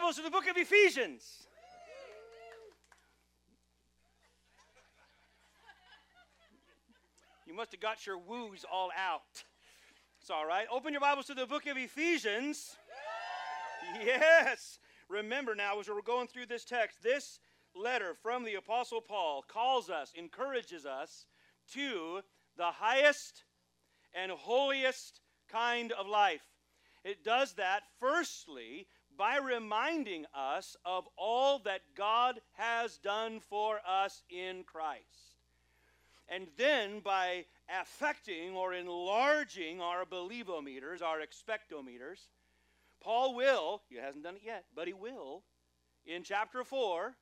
Bibles to the book of Ephesians. You must have got your woos all out. It's all right. Open your Bibles to the book of Ephesians. Yes. Remember now, as we're going through this text, this letter from the Apostle Paul calls us, encourages us to the highest and holiest kind of life. It does that, firstly, by reminding us of all that God has done for us in Christ. And then by affecting or enlarging our believometers, our expectometers, Paul will, he hasn't done it yet, but he will, in chapter 4,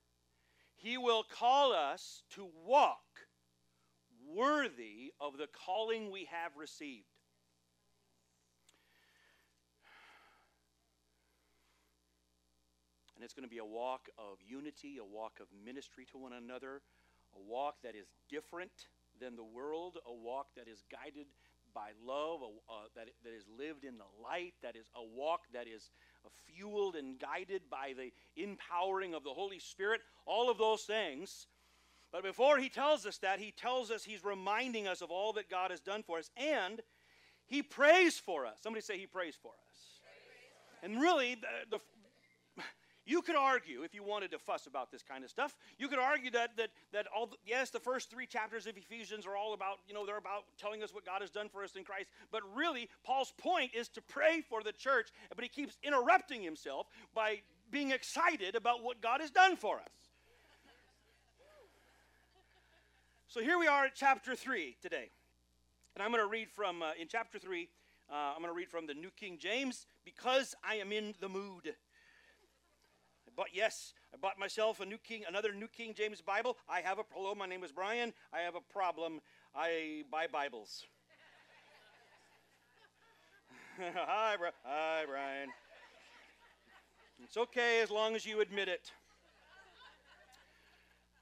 he will call us to walk worthy of the calling we have received. And it's going to be a walk of unity, a walk of ministry to one another, a walk that is different than the world, a walk that is guided by love, that is lived in the light, that is a walk that is fueled and guided by the empowering of the Holy Spirit, all of those things. But before he tells us that, he tells us he's reminding us of all that God has done for us, and he prays for us. Somebody say he prays for us. And really, you could argue, if you wanted to fuss about this kind of stuff, you could argue that the first three chapters of Ephesians are all about, they're about telling us what God has done for us in Christ. But really, Paul's point is to pray for the church, but he keeps interrupting himself by being excited about what God has done for us. So here we are at chapter 3 today. And I'm going to read from, in chapter 3, I'm going to read from the New King James because I am in the mood. But yes, I bought myself another New King James Bible. Hello, my name is Brian. I have a problem. I buy Bibles. Hi, Brian. It's okay as long as you admit it.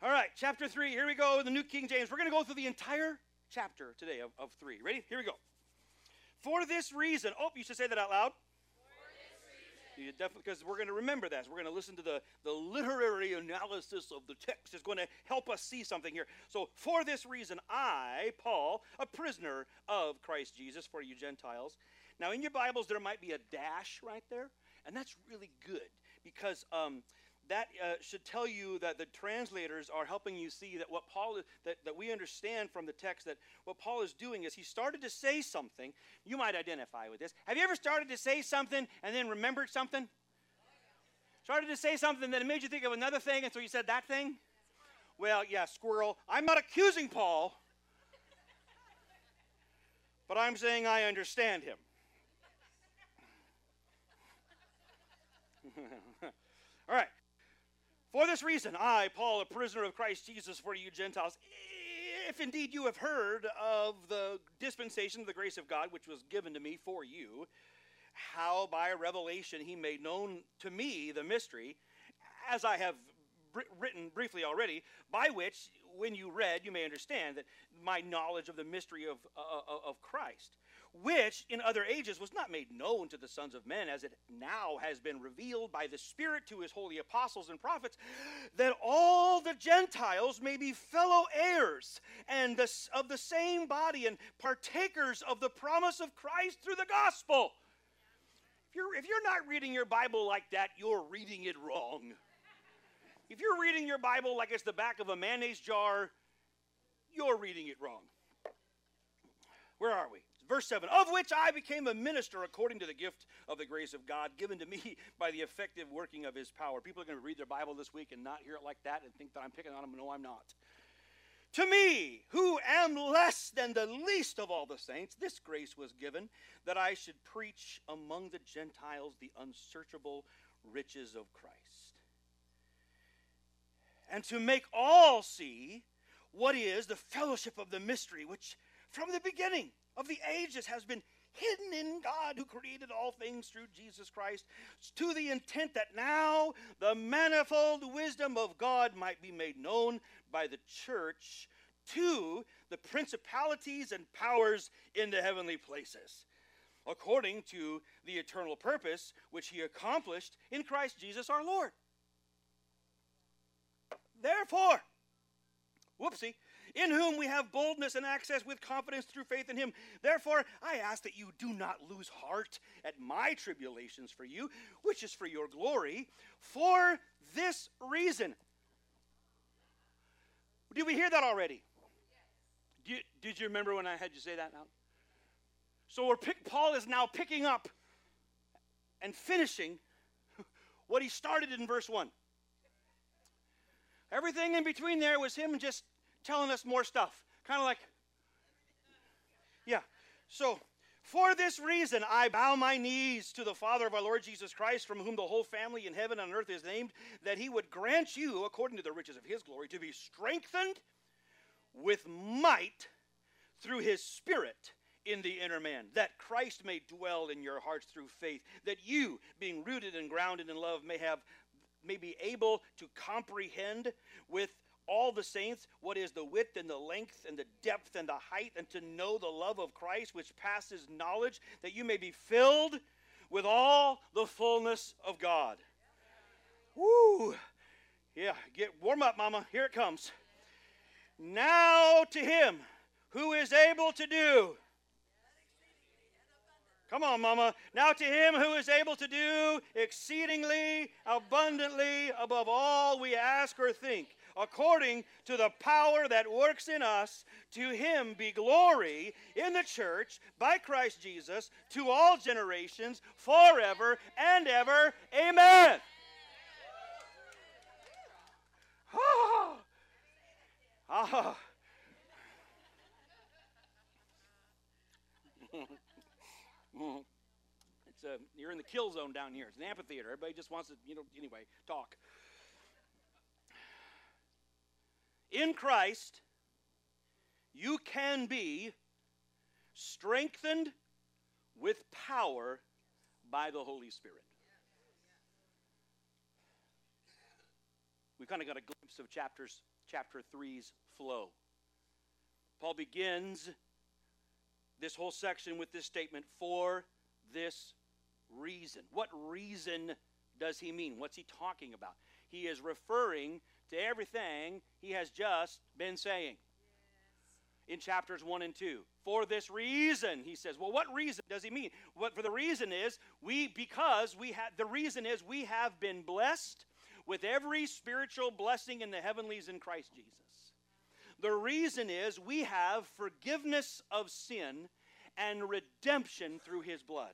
All right, chapter 3. Here we go, the New King James. We're going to go through the entire chapter today of 3. Ready? Here we go. For this reason. Oh, you should say that out loud. Because we're going to remember that. So we're going to listen to the literary analysis of the text. It's going to help us see something here. So, for this reason, I, Paul, a prisoner of Christ Jesus for you Gentiles. Now, in your Bibles, there might be a dash right there. And that's really good because that should tell you that the translators are helping you see that what Paul, that we understand from the text, that what Paul is doing is he started to say something. You might identify with this. Have you ever started to say something and then remembered something? Started to say something that it made you think of another thing, and so you said that thing? Well, yeah, squirrel. I'm not accusing Paul, but I'm saying I understand him. All right. For this reason, I, Paul, a prisoner of Christ Jesus for you Gentiles, if indeed you have heard of the dispensation of the grace of God, which was given to me for you, how by revelation he made known to me the mystery, as I have written briefly already, by which, when you read, you may understand that my knowledge of the mystery of Christ, which in other ages was not made known to the sons of men, as it now has been revealed by the Spirit to his holy apostles and prophets, that all the Gentiles may be fellow heirs and of the same body and partakers of the promise of Christ through the gospel. If you're not reading your Bible like that, you're reading it wrong. If you're reading your Bible like it's the back of a mayonnaise jar, you're reading it wrong. Where are we? Verse 7, of which I became a minister according to the gift of the grace of God given to me by the effective working of his power. People are going to read their Bible this week and not hear it like that and think that I'm picking on them. No, I'm not. To me, who am less than the least of all the saints, this grace was given that I should preach among the Gentiles the unsearchable riches of Christ. And to make all see what is the fellowship of the mystery, which from the beginning of the ages has been hidden in God who created all things through Jesus Christ, to the intent that now the manifold wisdom of God might be made known by the church to the principalities and powers in the heavenly places. according to the eternal purpose which he accomplished in Christ Jesus our Lord. Therefore, whoopsie, in whom we have boldness and access with confidence through faith in him. Therefore, I ask that you do not lose heart at my tribulations for you, which is for your glory, for this reason. Did we hear that already? Yes. Did you remember when I had you say that now? So Paul is now picking up and finishing what he started in verse 1. Everything in between there was him just telling us more stuff. Kind of like, yeah. So, for this reason, I bow my knees to the Father of our Lord Jesus Christ, from whom the whole family in heaven and earth is named, that he would grant you, according to the riches of his glory, to be strengthened with might through his Spirit in the inner man, that Christ may dwell in your hearts through faith, that you, being rooted and grounded in love, may be able to comprehend with all the saints what is the width and the length and the depth and the height, and to know the love of Christ which passes knowledge, that you may be filled with all the fullness of God. Woo! Yeah, get warm up, mama. Here it comes. Now to him who is able to do. Come on, mama. Now to him who is able to do exceedingly abundantly above all we ask or think, according to the power that works in us, to him be glory in the church by Christ Jesus to all generations, forever and ever. Amen. Ah. Ah. You're in the kill zone down here. It's an amphitheater. Everybody just wants to, anyway, talk. In Christ, you can be strengthened with power by the Holy Spirit. We kind of got a glimpse of chapter 3's flow. Paul begins this whole section with this statement, for this reason. What reason does he mean? What's he talking about? He is referring to everything he has just been saying. Yes. In chapters 1 and 2. For this reason, he says. Well, what reason does he mean? The reason is we have been blessed with every spiritual blessing in the heavenlies in Christ Jesus. The reason is we have forgiveness of sin and redemption through his blood.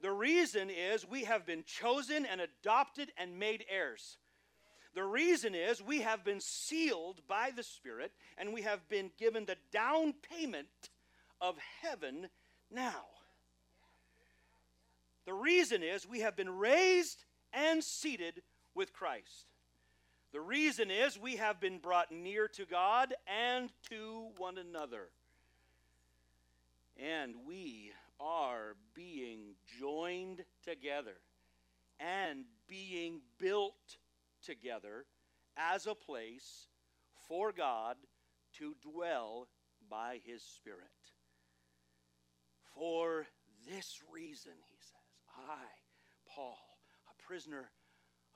The reason is we have been chosen and adopted and made heirs. The reason is we have been sealed by the Spirit, and we have been given the down payment of heaven now. The reason is we have been raised and seated with Christ. The reason is we have been brought near to God and to one another. And we are being joined together and being built together as a place for God to dwell by his Spirit. For this reason, he says, I, Paul, a prisoner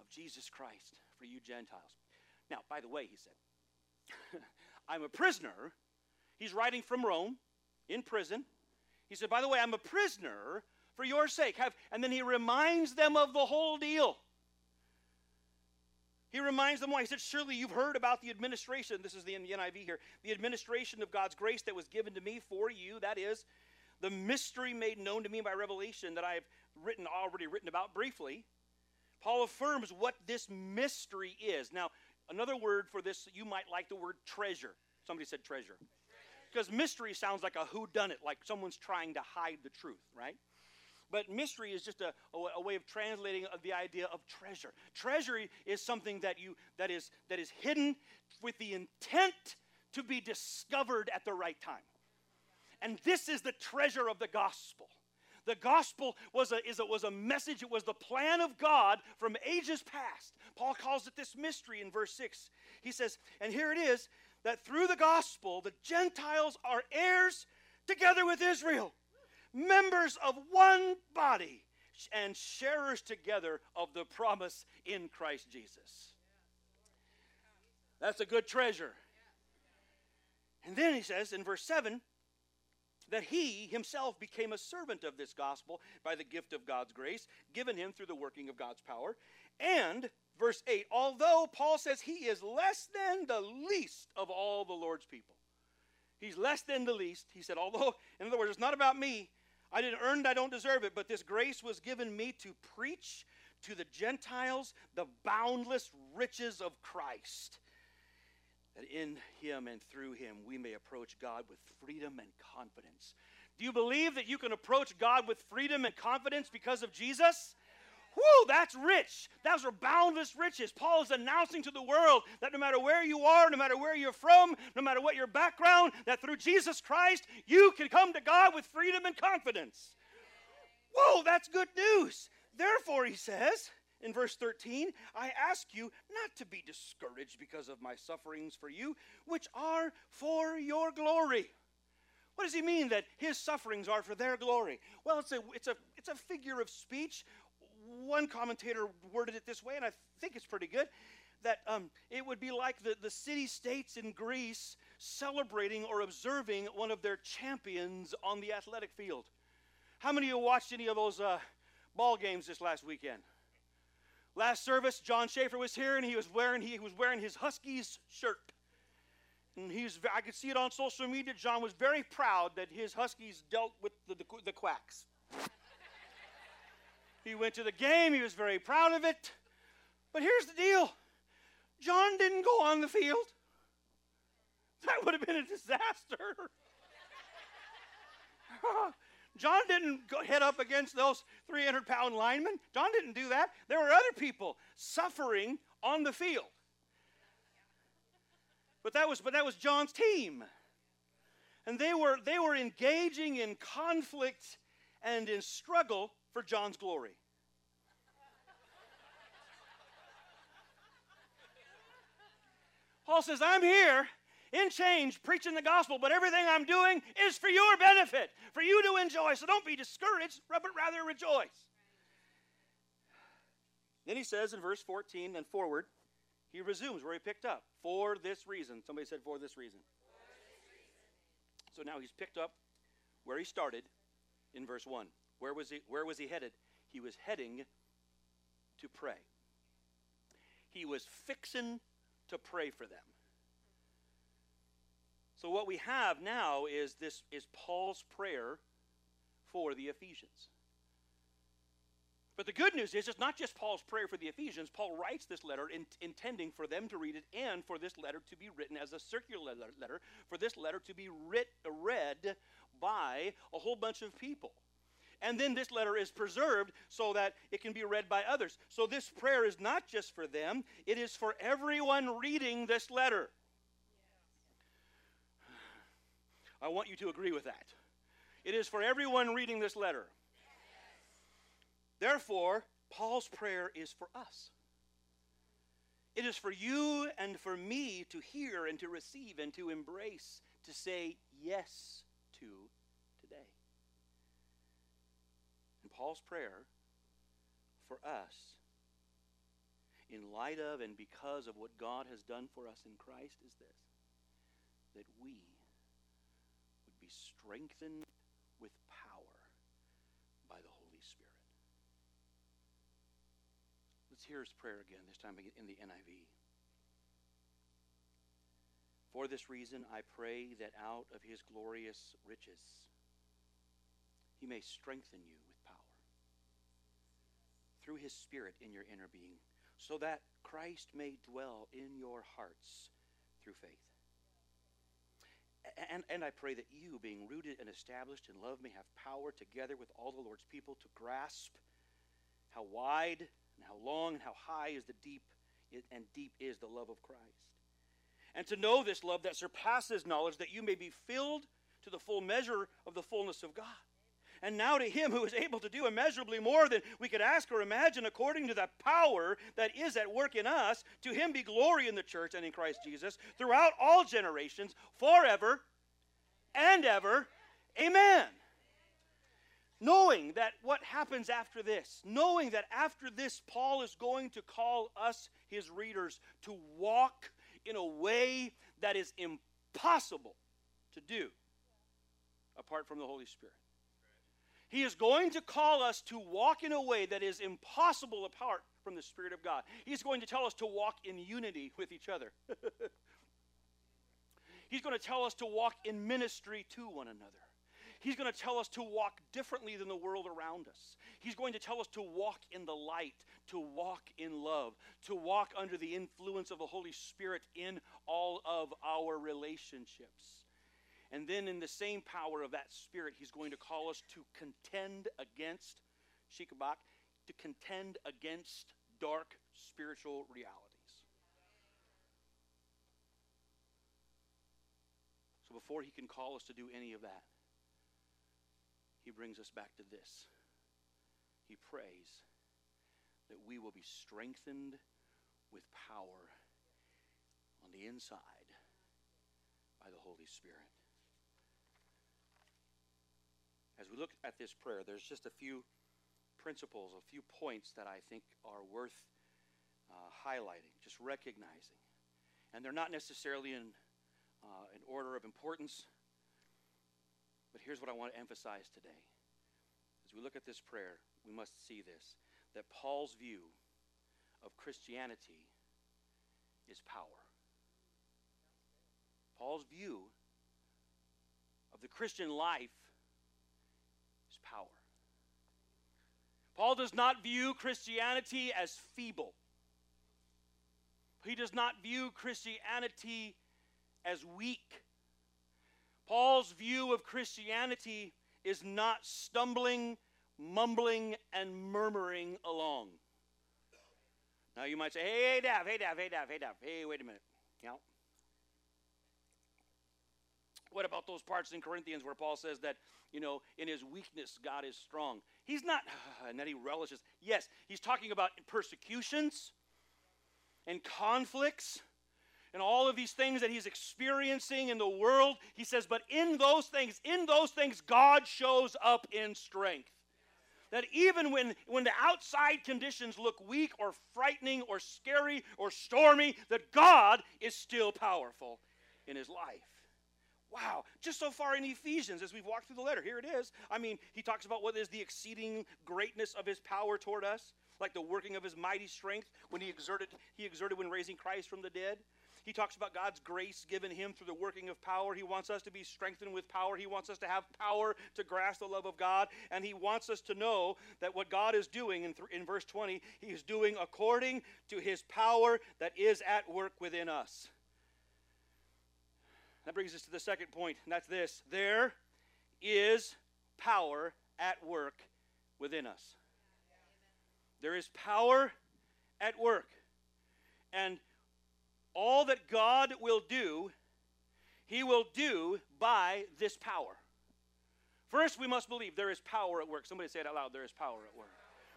of Jesus Christ for you Gentiles. Now, by the way, he said, I'm a prisoner. He's writing from Rome in prison. He said, by the way, I'm a prisoner for your sake. And then he reminds them of the whole deal. He reminds them why. He said, surely you've heard about the administration. This is the NIV here. The administration of God's grace that was given to me for you. That is the mystery made known to me by revelation that I've already written about briefly. Paul affirms what this mystery is. Now, another word for this, you might like the word treasure. Somebody said treasure. Because mystery sounds like a whodunit, like someone's trying to hide the truth, right? But mystery is just a way of translating the idea of treasure. Treasure is something that is hidden with the intent to be discovered at the right time. And this is the treasure of the gospel. The gospel was a message. It was the plan of God from ages past. Paul calls it this mystery in verse 6. He says, and here it is, that through the gospel, the Gentiles are heirs together with Israel, members of one body and sharers together of the promise in Christ Jesus. That's a good treasure. And then he says in verse 7 that he himself became a servant of this gospel by the gift of God's grace, given him through the working of God's power. And verse 8, although Paul says he is less than the least of all the Lord's people. He's less than the least. He said, although, in other words, it's not about me. I didn't earn it, I don't deserve it, but this grace was given me to preach to the Gentiles the boundless riches of Christ, that in him and through him we may approach God with freedom and confidence. Do you believe that you can approach God with freedom and confidence because of Jesus? Woo, that's rich. Those are boundless riches. Paul is announcing to the world that no matter where you are, no matter where you're from, no matter what your background, that through Jesus Christ, you can come to God with freedom and confidence. Whoa, that's good news. Therefore, he says in verse 13, I ask you not to be discouraged because of my sufferings for you, which are for your glory. What does he mean that his sufferings are for their glory? Well, it's a figure of speech. One commentator worded it this way, and I think it's pretty good, that it would be like the city-states in Greece celebrating or observing one of their champions on the athletic field. How many of you watched any of those ball games this last weekend? Last service, John Schaefer was here, and he was wearing his Huskies shirt. And I could see it on social media. John was very proud that his Huskies dealt with the Quacks. He went to the game. He was very proud of it. But here's the deal. John didn't go on the field. That would have been a disaster. John didn't head up against those 300-pound linemen. John didn't do that. There were other people suffering on the field. But that was John's team. And they were engaging in conflict and in struggle for John's glory. Paul says, I'm here in chains preaching the gospel, but everything I'm doing is for your benefit, for you to enjoy. So don't be discouraged, but rather rejoice. Then he says in verse 14 and forward, he resumes where he picked up. For this reason. Somebody said for this reason. For this reason. So now he's picked up where he started in verse 1. Where was he headed? He was heading to pray. He was fixing to pray for them. So what we have now is Paul's prayer for the Ephesians. But the good news is it's not just Paul's prayer for the Ephesians. Paul writes this letter intending for them to read it and for this letter to be written as a circular letter, for this letter to be read by a whole bunch of people. And then this letter is preserved so that it can be read by others. So this prayer is not just for them. It is for everyone reading this letter. I want you to agree with that. It is for everyone reading this letter. Therefore, Paul's prayer is for us. It is for you and for me to hear and to receive and to embrace, to say yes to today. Paul's prayer for us, in light of and because of what God has done for us in Christ, is this: that we would be strengthened with power by the Holy Spirit. Let's hear his prayer again, this time in the NIV. For this reason, I pray that out of his glorious riches, he may strengthen you with through his Spirit in your inner being, so that Christ may dwell in your hearts through faith. And I pray that you, being rooted and established in love, may have power together with all the Lord's people to grasp how wide and how long and how high is the deep, and deep is the love of Christ. And to know this love that surpasses knowledge, that you may be filled to the full measure of the fullness of God. And now to him who is able to do immeasurably more than we could ask or imagine, according to the power that is at work in us, to him be glory in the church and in Christ Jesus throughout all generations, forever and ever. Amen. Knowing that what happens after this, knowing that after this, Paul is going to call us, his readers, to walk in a way that is impossible to do apart from the Holy Spirit. He is going to call us to walk in a way that is impossible apart from the Spirit of God. He's going to tell us to walk in unity with each other. He's going to tell us to walk in ministry to one another. He's going to tell us to walk differently than the world around us. He's going to tell us to walk in the light, to walk in love, to walk under the influence of the Holy Spirit in all of our relationships. And then in the same power of that Spirit, he's going to call us to contend against, Shikabak, to contend against dark spiritual realities. So before he can call us to do any of that, he brings us back to this. He prays that we will be strengthened with power on the inside by the Holy Spirit. As we look at this prayer, there's just a few principles, a few points that I think are worth highlighting, just recognizing. And they're not necessarily in order of importance. But here's what I want to emphasize today. As we look at this prayer, we must see this, that Paul's view of Christianity is power. Paul's view of the Christian life is power. Paul does not view Christianity as feeble. He does not view Christianity as weak. Paul's view of Christianity is not stumbling, mumbling, and murmuring along. Now you might say, hey, wait a minute. Yeah. What about those parts in Corinthians where Paul says that, in his weakness, God is strong? He's not, and that he relishes. Yes, he's talking about persecutions and conflicts and all of these things that he's experiencing in the world. He says, but in those things, God shows up in strength. That even when the outside conditions look weak or frightening or scary or stormy, that God is still powerful in his life. Wow, just so far in Ephesians, as we've walked through the letter, here it is. He talks about what is the exceeding greatness of his power toward us, like the working of his mighty strength when he exerted when raising Christ from the dead. He talks about God's grace given him through the working of power. He wants us to be strengthened with power. He wants us to have power to grasp the love of God. And he wants us to know that what God is doing, in verse 20, he is doing according to his power that is at work within us. That brings us to the second point, and that's this. There is power at work within us. There is power at work. And all that God will do, he will do by this power. First, we must believe there is power at work. Somebody say it out loud. There is power at work.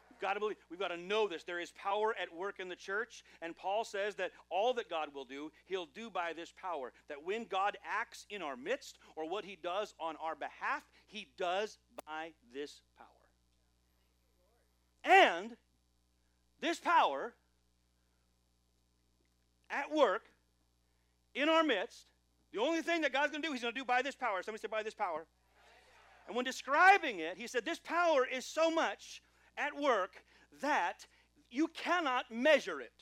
We've got to believe. We've got to know this. There is power at work in the church. And Paul says that all that God will do, he'll do by this power. That when God acts in our midst or what he does on our behalf, he does by this power. And this power at work, in our midst, the only thing that God's going to do, he's going to do by this power. Somebody said, by this power. And when describing it, he said, this power is so much at work that you cannot measure it.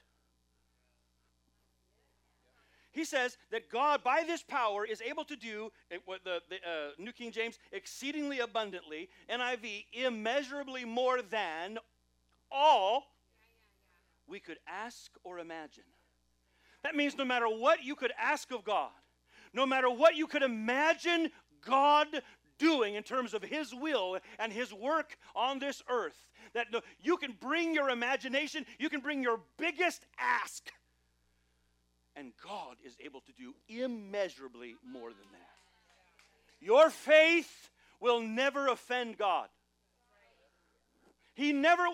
He says that God, by this power, is able to do, what the New King James, exceedingly abundantly, NIV, immeasurably more than all we could ask or imagine. That means no matter what you could ask of God, no matter what you could imagine God doing in terms of his will and his work on this earth, that you can bring your imagination, you can bring your biggest ask, and God is able to do immeasurably more than that. Your faith will never offend God.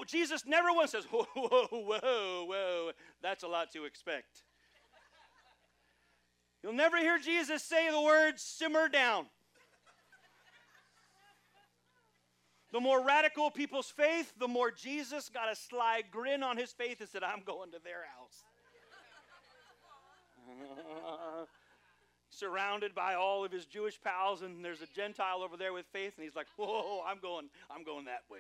Jesus never once says, whoa, that's a lot to expect. You'll never hear Jesus say the word simmer down. The more radical people's faith, the more Jesus got a sly grin on his face and said, I'm going to their house. Surrounded by all of his Jewish pals, and there's a Gentile over there with faith, and he's like, whoa, I'm going that way.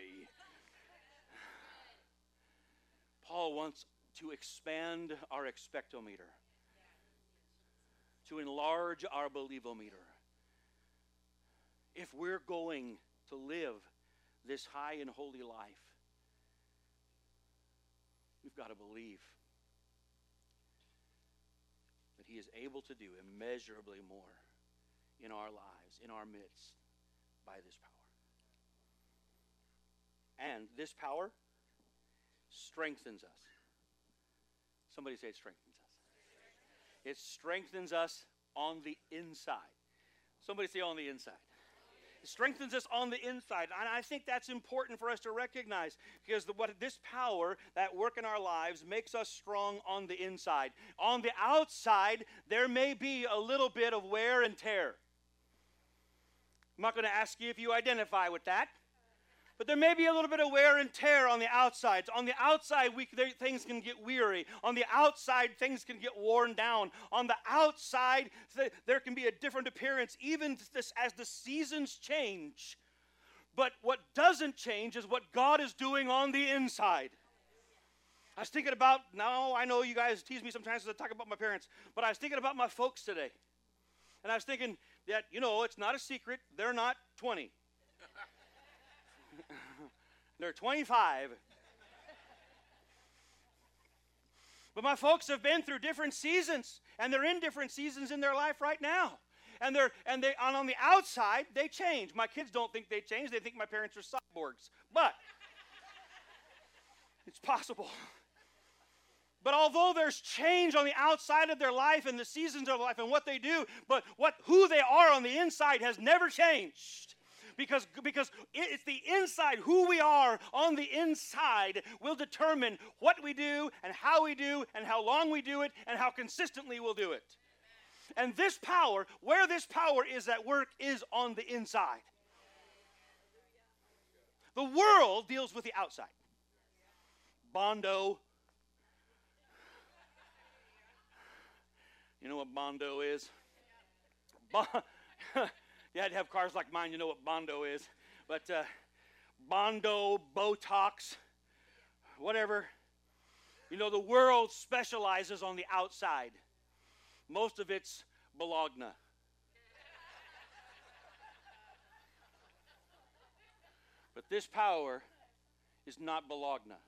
Paul wants to expand our expectometer, to enlarge our believometer. If we're going to live this high and holy life, we've got to believe that he is able to do immeasurably more in our lives, in our midst, by this power. And this power strengthens us. Somebody say it strengthens us. It strengthens us on the inside. Somebody say on the inside. It strengthens us on the inside. And I think that's important for us to recognize, because what this power that works in our lives makes us strong on the inside. On the outside, there may be a little bit of wear and tear. I'm not going to ask you if you identify with that. But there may be a little bit of wear and tear on the outside. On the outside, things can get weary. On the outside, things can get worn down. On the outside, there can be a different appearance, even as the seasons change. But what doesn't change is what God is doing on the inside. I was thinking about, now I know you guys tease me sometimes as I talk about my parents, but I was thinking about my folks today. And I was thinking that, it's not a secret, they're not 20. They're 25. But my folks have been through different seasons, and they're in different seasons in their life right now. And on the outside, they change. My kids don't think they change. They think my parents are cyborgs. But it's possible. But although there's change on the outside of their life and the seasons of life and what they do, but who they are on the inside has never changed. Because it's the inside, who we are on the inside will determine what we do and how long we do it and how consistently we'll do it. And this power, where this power is at work, is on the inside. The world deals with the outside. Bondo. You know what Bondo is? You had to have cars like mine, you know what Bondo is. But Bondo, Botox, whatever. The world specializes on the outside. Most of it's Bologna. But this power is not Bologna.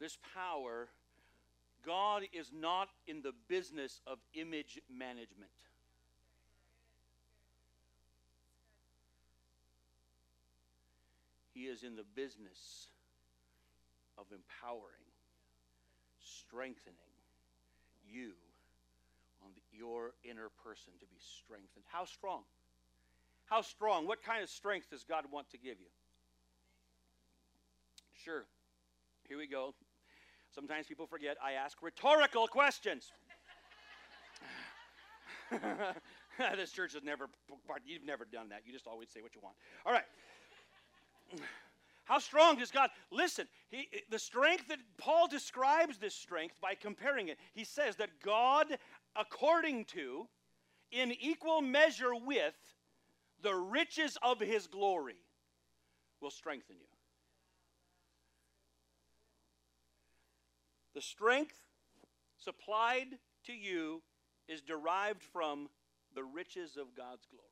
This power, God is not in the business of image management. He is in the business of empowering, strengthening you on your inner person to be strengthened. How strong? How strong? What kind of strength does God want to give you? Sure. Here we go. Sometimes people forget I ask rhetorical questions. This church has never, you've never done that. You just always say what you want. All right. How strong is God? Listen, the strength that Paul describes this strength by comparing it. He says that God, according to, in equal measure with, the riches of his glory will strengthen you. The strength supplied to you is derived from the riches of God's glory.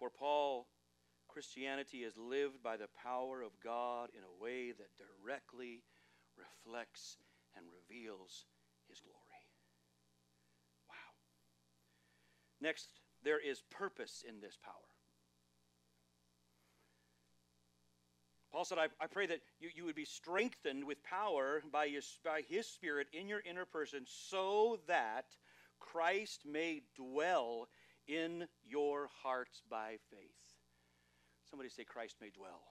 For Paul, Christianity is lived by the power of God in a way that directly reflects and reveals his glory. Wow. Next, there is purpose in this power. Paul said, I pray that you would be strengthened with power by his Spirit in your inner person, so that Christ may dwell in your hearts by faith. Somebody say, Christ may dwell.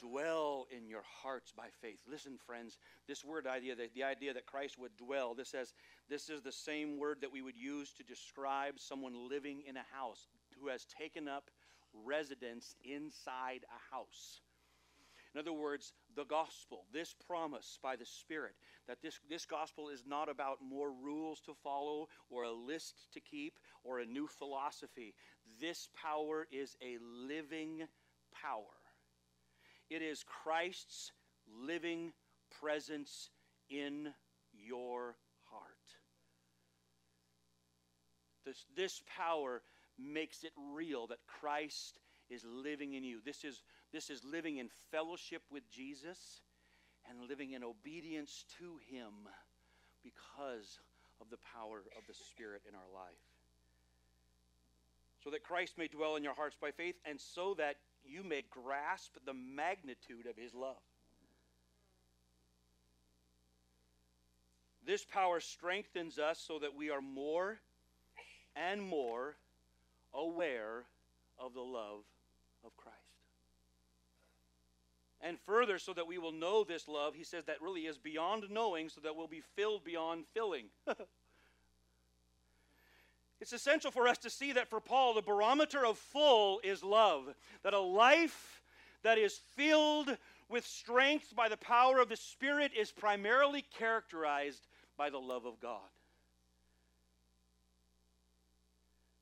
Dwell in your hearts by faith. Listen, friends, this word idea, the idea that Christ would dwell, this is the same word that we would use to describe someone living in a house who has taken up residence inside a house. In other words, the gospel, this promise by the Spirit, that this gospel is not about more rules to follow or a list to keep or a new philosophy. This power is a living power. It is Christ's living presence in your heart. This power makes it real that Christ is living in you. This is living in fellowship with Jesus and living in obedience to him because of the power of the Spirit in our life. So that Christ may dwell in your hearts by faith, and so that you may grasp the magnitude of his love. This power strengthens us so that we are more and more aware of the love of Christ. And further, so that we will know this love, he says that really is beyond knowing, so that we'll be filled beyond filling. It's essential for us to see that for Paul, the barometer of full is love. That a life that is filled with strength by the power of the Spirit is primarily characterized by the love of God.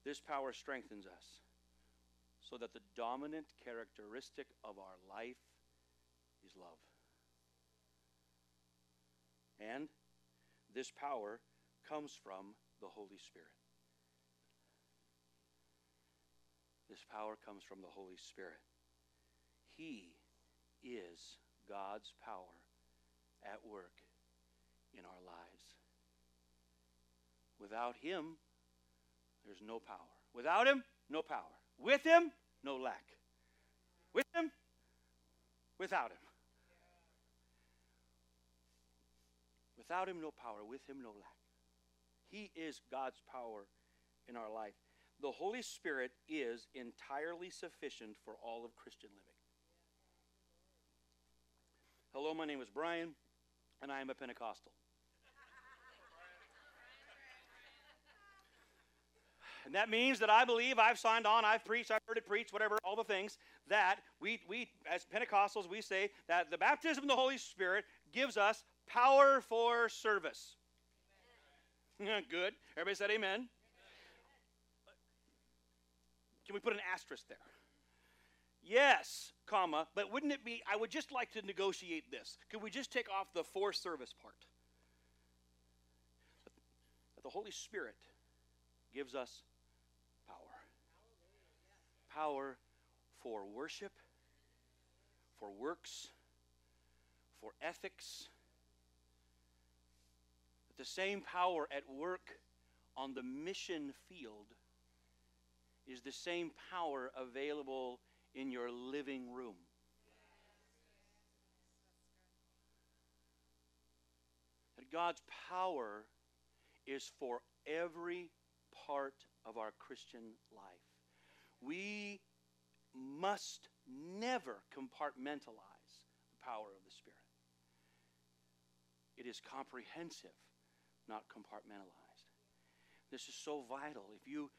This power strengthens us so that the dominant characteristic of our life is love. And this power comes from the Holy Spirit. This power comes from the Holy Spirit. He is God's power at work in our lives. Without him, there's no power. Without him, no power. With him, no lack. With him, without him. Without him, no power. With him, no lack. He is God's power in our life. The Holy Spirit is entirely sufficient for all of Christian living. Hello, my name is Brian, and I am a Pentecostal. And that means that I believe, I've signed on, I've preached, I've heard it preached, whatever, all the things, that we as Pentecostals, we say that the baptism of the Holy Spirit gives us power for service. Good. Everybody said amen. Amen. Can we put an asterisk there? Yes, comma, but wouldn't it be, I would just like to negotiate this. Could we just take off the for service part? That the Holy Spirit gives us power for worship, for works, for ethics. But the same power at work on the mission field is the same power available in your living room. That God's power is for every part of our Christian life. We must never compartmentalize the power of the Spirit. It is comprehensive, not compartmentalized. This is so vital. If you've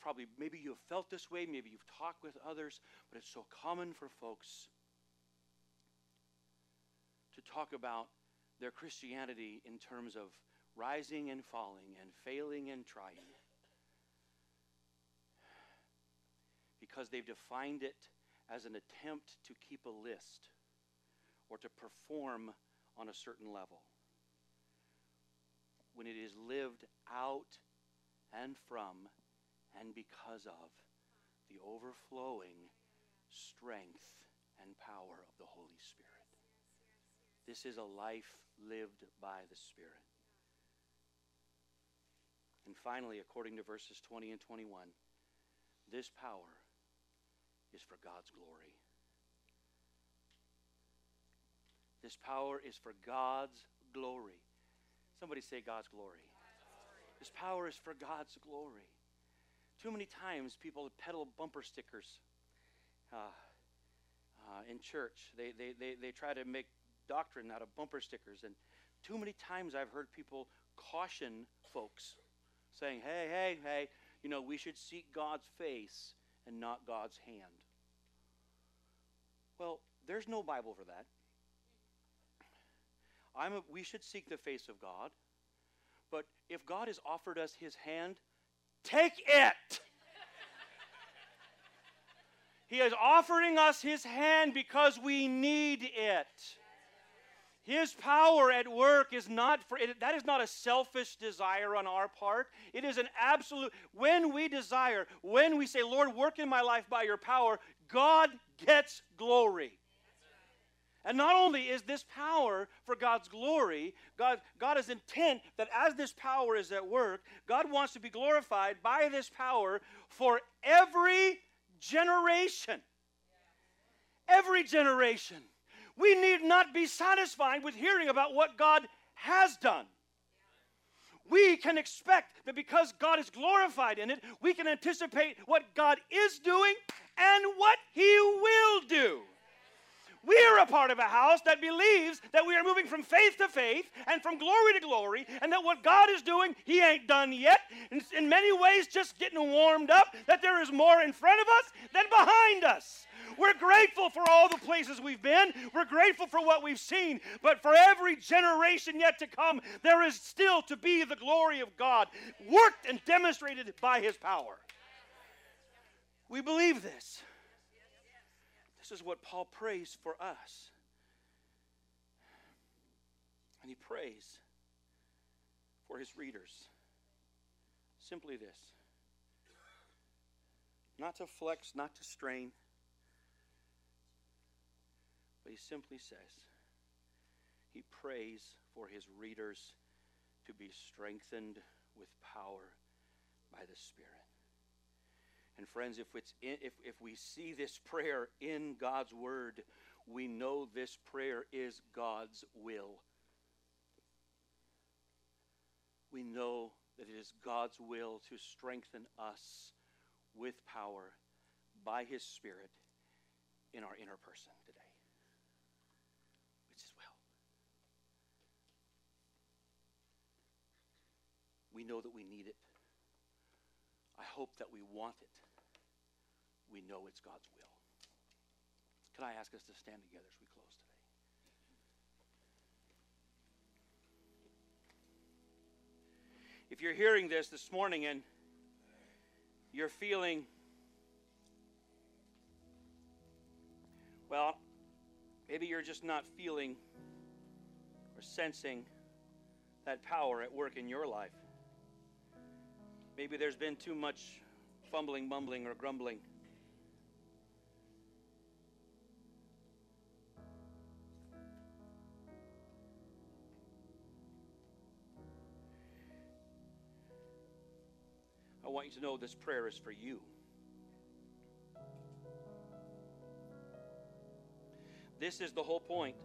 probably, maybe you've felt this way, maybe you've talked with others, but it's so common for folks to talk about their Christianity in terms of rising and falling and failing and trying, because they've defined it as an attempt to keep a list or to perform on a certain level, when it is lived out and from and because of the overflowing strength and power of the Holy Spirit. This is a life lived by the Spirit. And finally, according to verses 20 and 21, this power is for God's glory. This power is for God's glory. Somebody say God's glory. God's glory. This power is for God's glory. Too many times people peddle bumper stickers in church. They try to make doctrine out of bumper stickers. And too many times I've heard people caution folks, saying, hey, we should seek God's face and not God's hand. Well, there's no Bible for that. We should seek the face of God. But if God has offered us his hand, take it! He is offering us his hand because we need it. His power at work is not for it. That is not a selfish desire on our part. It is an absolute. When we desire, when we say, Lord, work in my life by your power, God gets glory. And not only is this power for God's glory, God is intent that as this power is at work, God wants to be glorified by this power for every generation. Every generation. We need not be satisfied with hearing about what God has done. We can expect that because God is glorified in it, we can anticipate what God is doing and what he will do. We are a part of a house that believes that we are moving from faith to faith and from glory to glory, and that what God is doing, he ain't done yet. In many ways, just getting warmed up, that there is more in front of us than behind us. We're grateful for all the places we've been. We're grateful for what we've seen. But for every generation yet to come, there is still to be the glory of God, worked and demonstrated by his power. We believe this. This is what Paul prays for us. And he prays for his readers. Simply this. Not to flex, not to strain. But he simply says, he prays for his readers to be strengthened with power by the Spirit. And friends, if we see this prayer in God's word, we know this prayer is God's will. We know that it is God's will to strengthen us with power by his Spirit in our inner person today. It's his will. We know that we need it. I hope that we want it. We know it's God's will. Can I ask us to stand together as we close today? If you're hearing this morning and you're feeling, well, maybe you're just not feeling or sensing that power at work in your life. Maybe there's been too much fumbling, mumbling, or grumbling. I want you to know this prayer is for you. This is the whole point,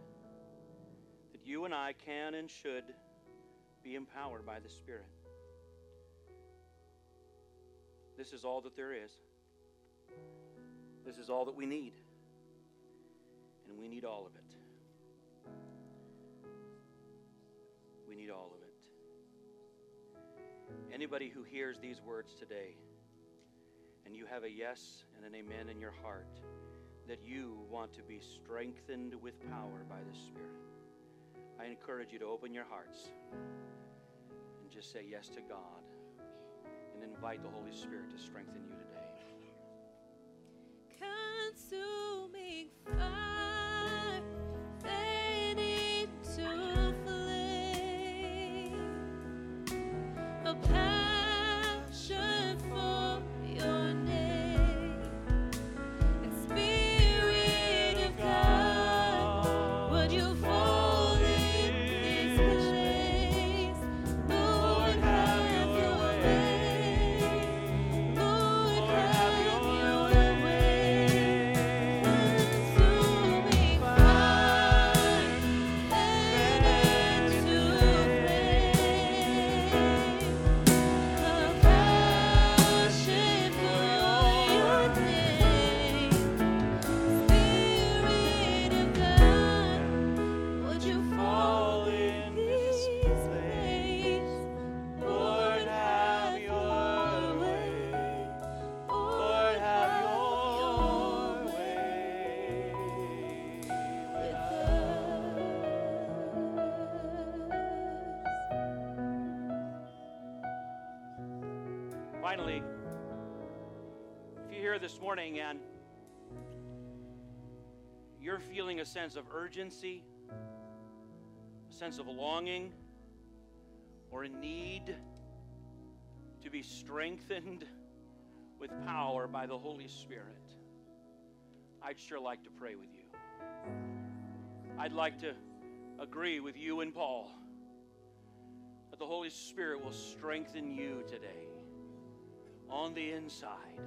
that you and I can and should be empowered by the Spirit. This is all that there is. This is all that we need. And we need all of it. We need all of it. Anybody who hears these words today, and you have a yes and an amen in your heart, that you want to be strengthened with power by the Spirit, I encourage you to open your hearts and just say yes to God. And invite the Holy Spirit to strengthen you today. Consuming fire, fading to flame, a passion for your name, and Spirit of God, would you fall in this place? Lord, have your way. Have your way. Finally, if you're here this morning and you're feeling a sense of urgency, a sense of longing, or a need to be strengthened with power by the Holy Spirit, I'd sure like to pray with you. I'd like to agree with you and Paul that the Holy Spirit will strengthen you today on the inside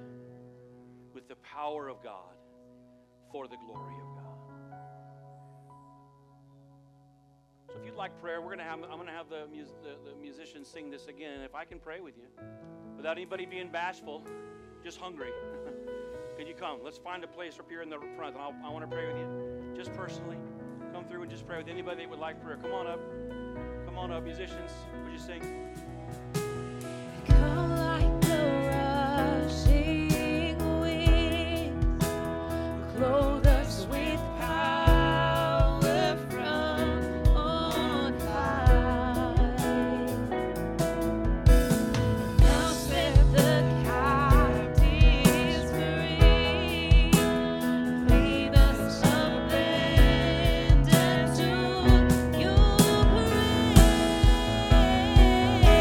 with the power of God for the glory of God. So if you'd like prayer, I'm going to have the musicians sing this again. And if I can pray with you without anybody being bashful, just hungry, could you come? Let's find a place up here in the front. I want to pray with you just personally. Come through and just pray with anybody that would like prayer. Come on up. Come on up, musicians. Would you sing? Come like the rushing winds, clothe us with power from on high. Now set the captives free, lead us up and unto your praise.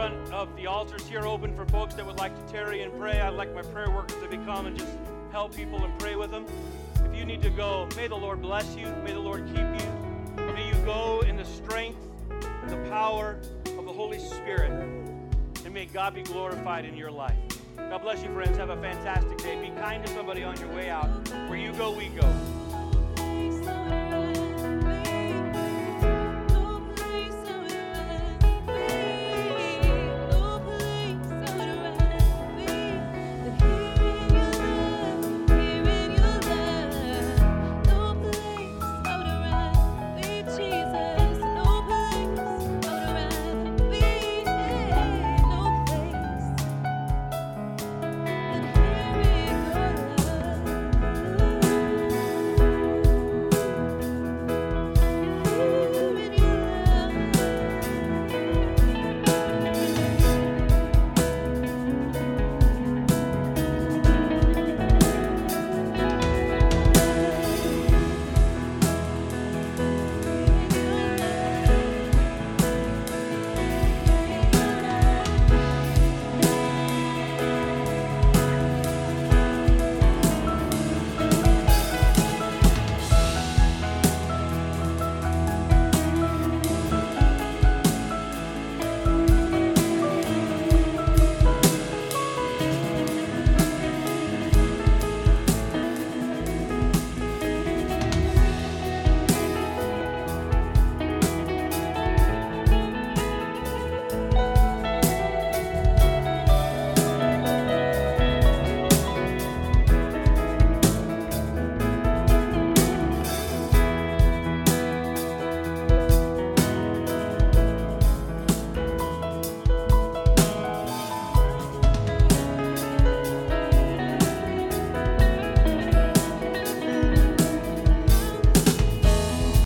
front of the altars here open for folks that would like to tarry and pray. I'd like my prayer workers to come and just help people and pray with them. If you need to go, may the Lord bless you. May the Lord keep you. May you go in the strength and the power of the Holy Spirit. And may God be glorified in your life. God bless you, friends. Have a fantastic day. Be kind to somebody on your way out. Where you go, we go.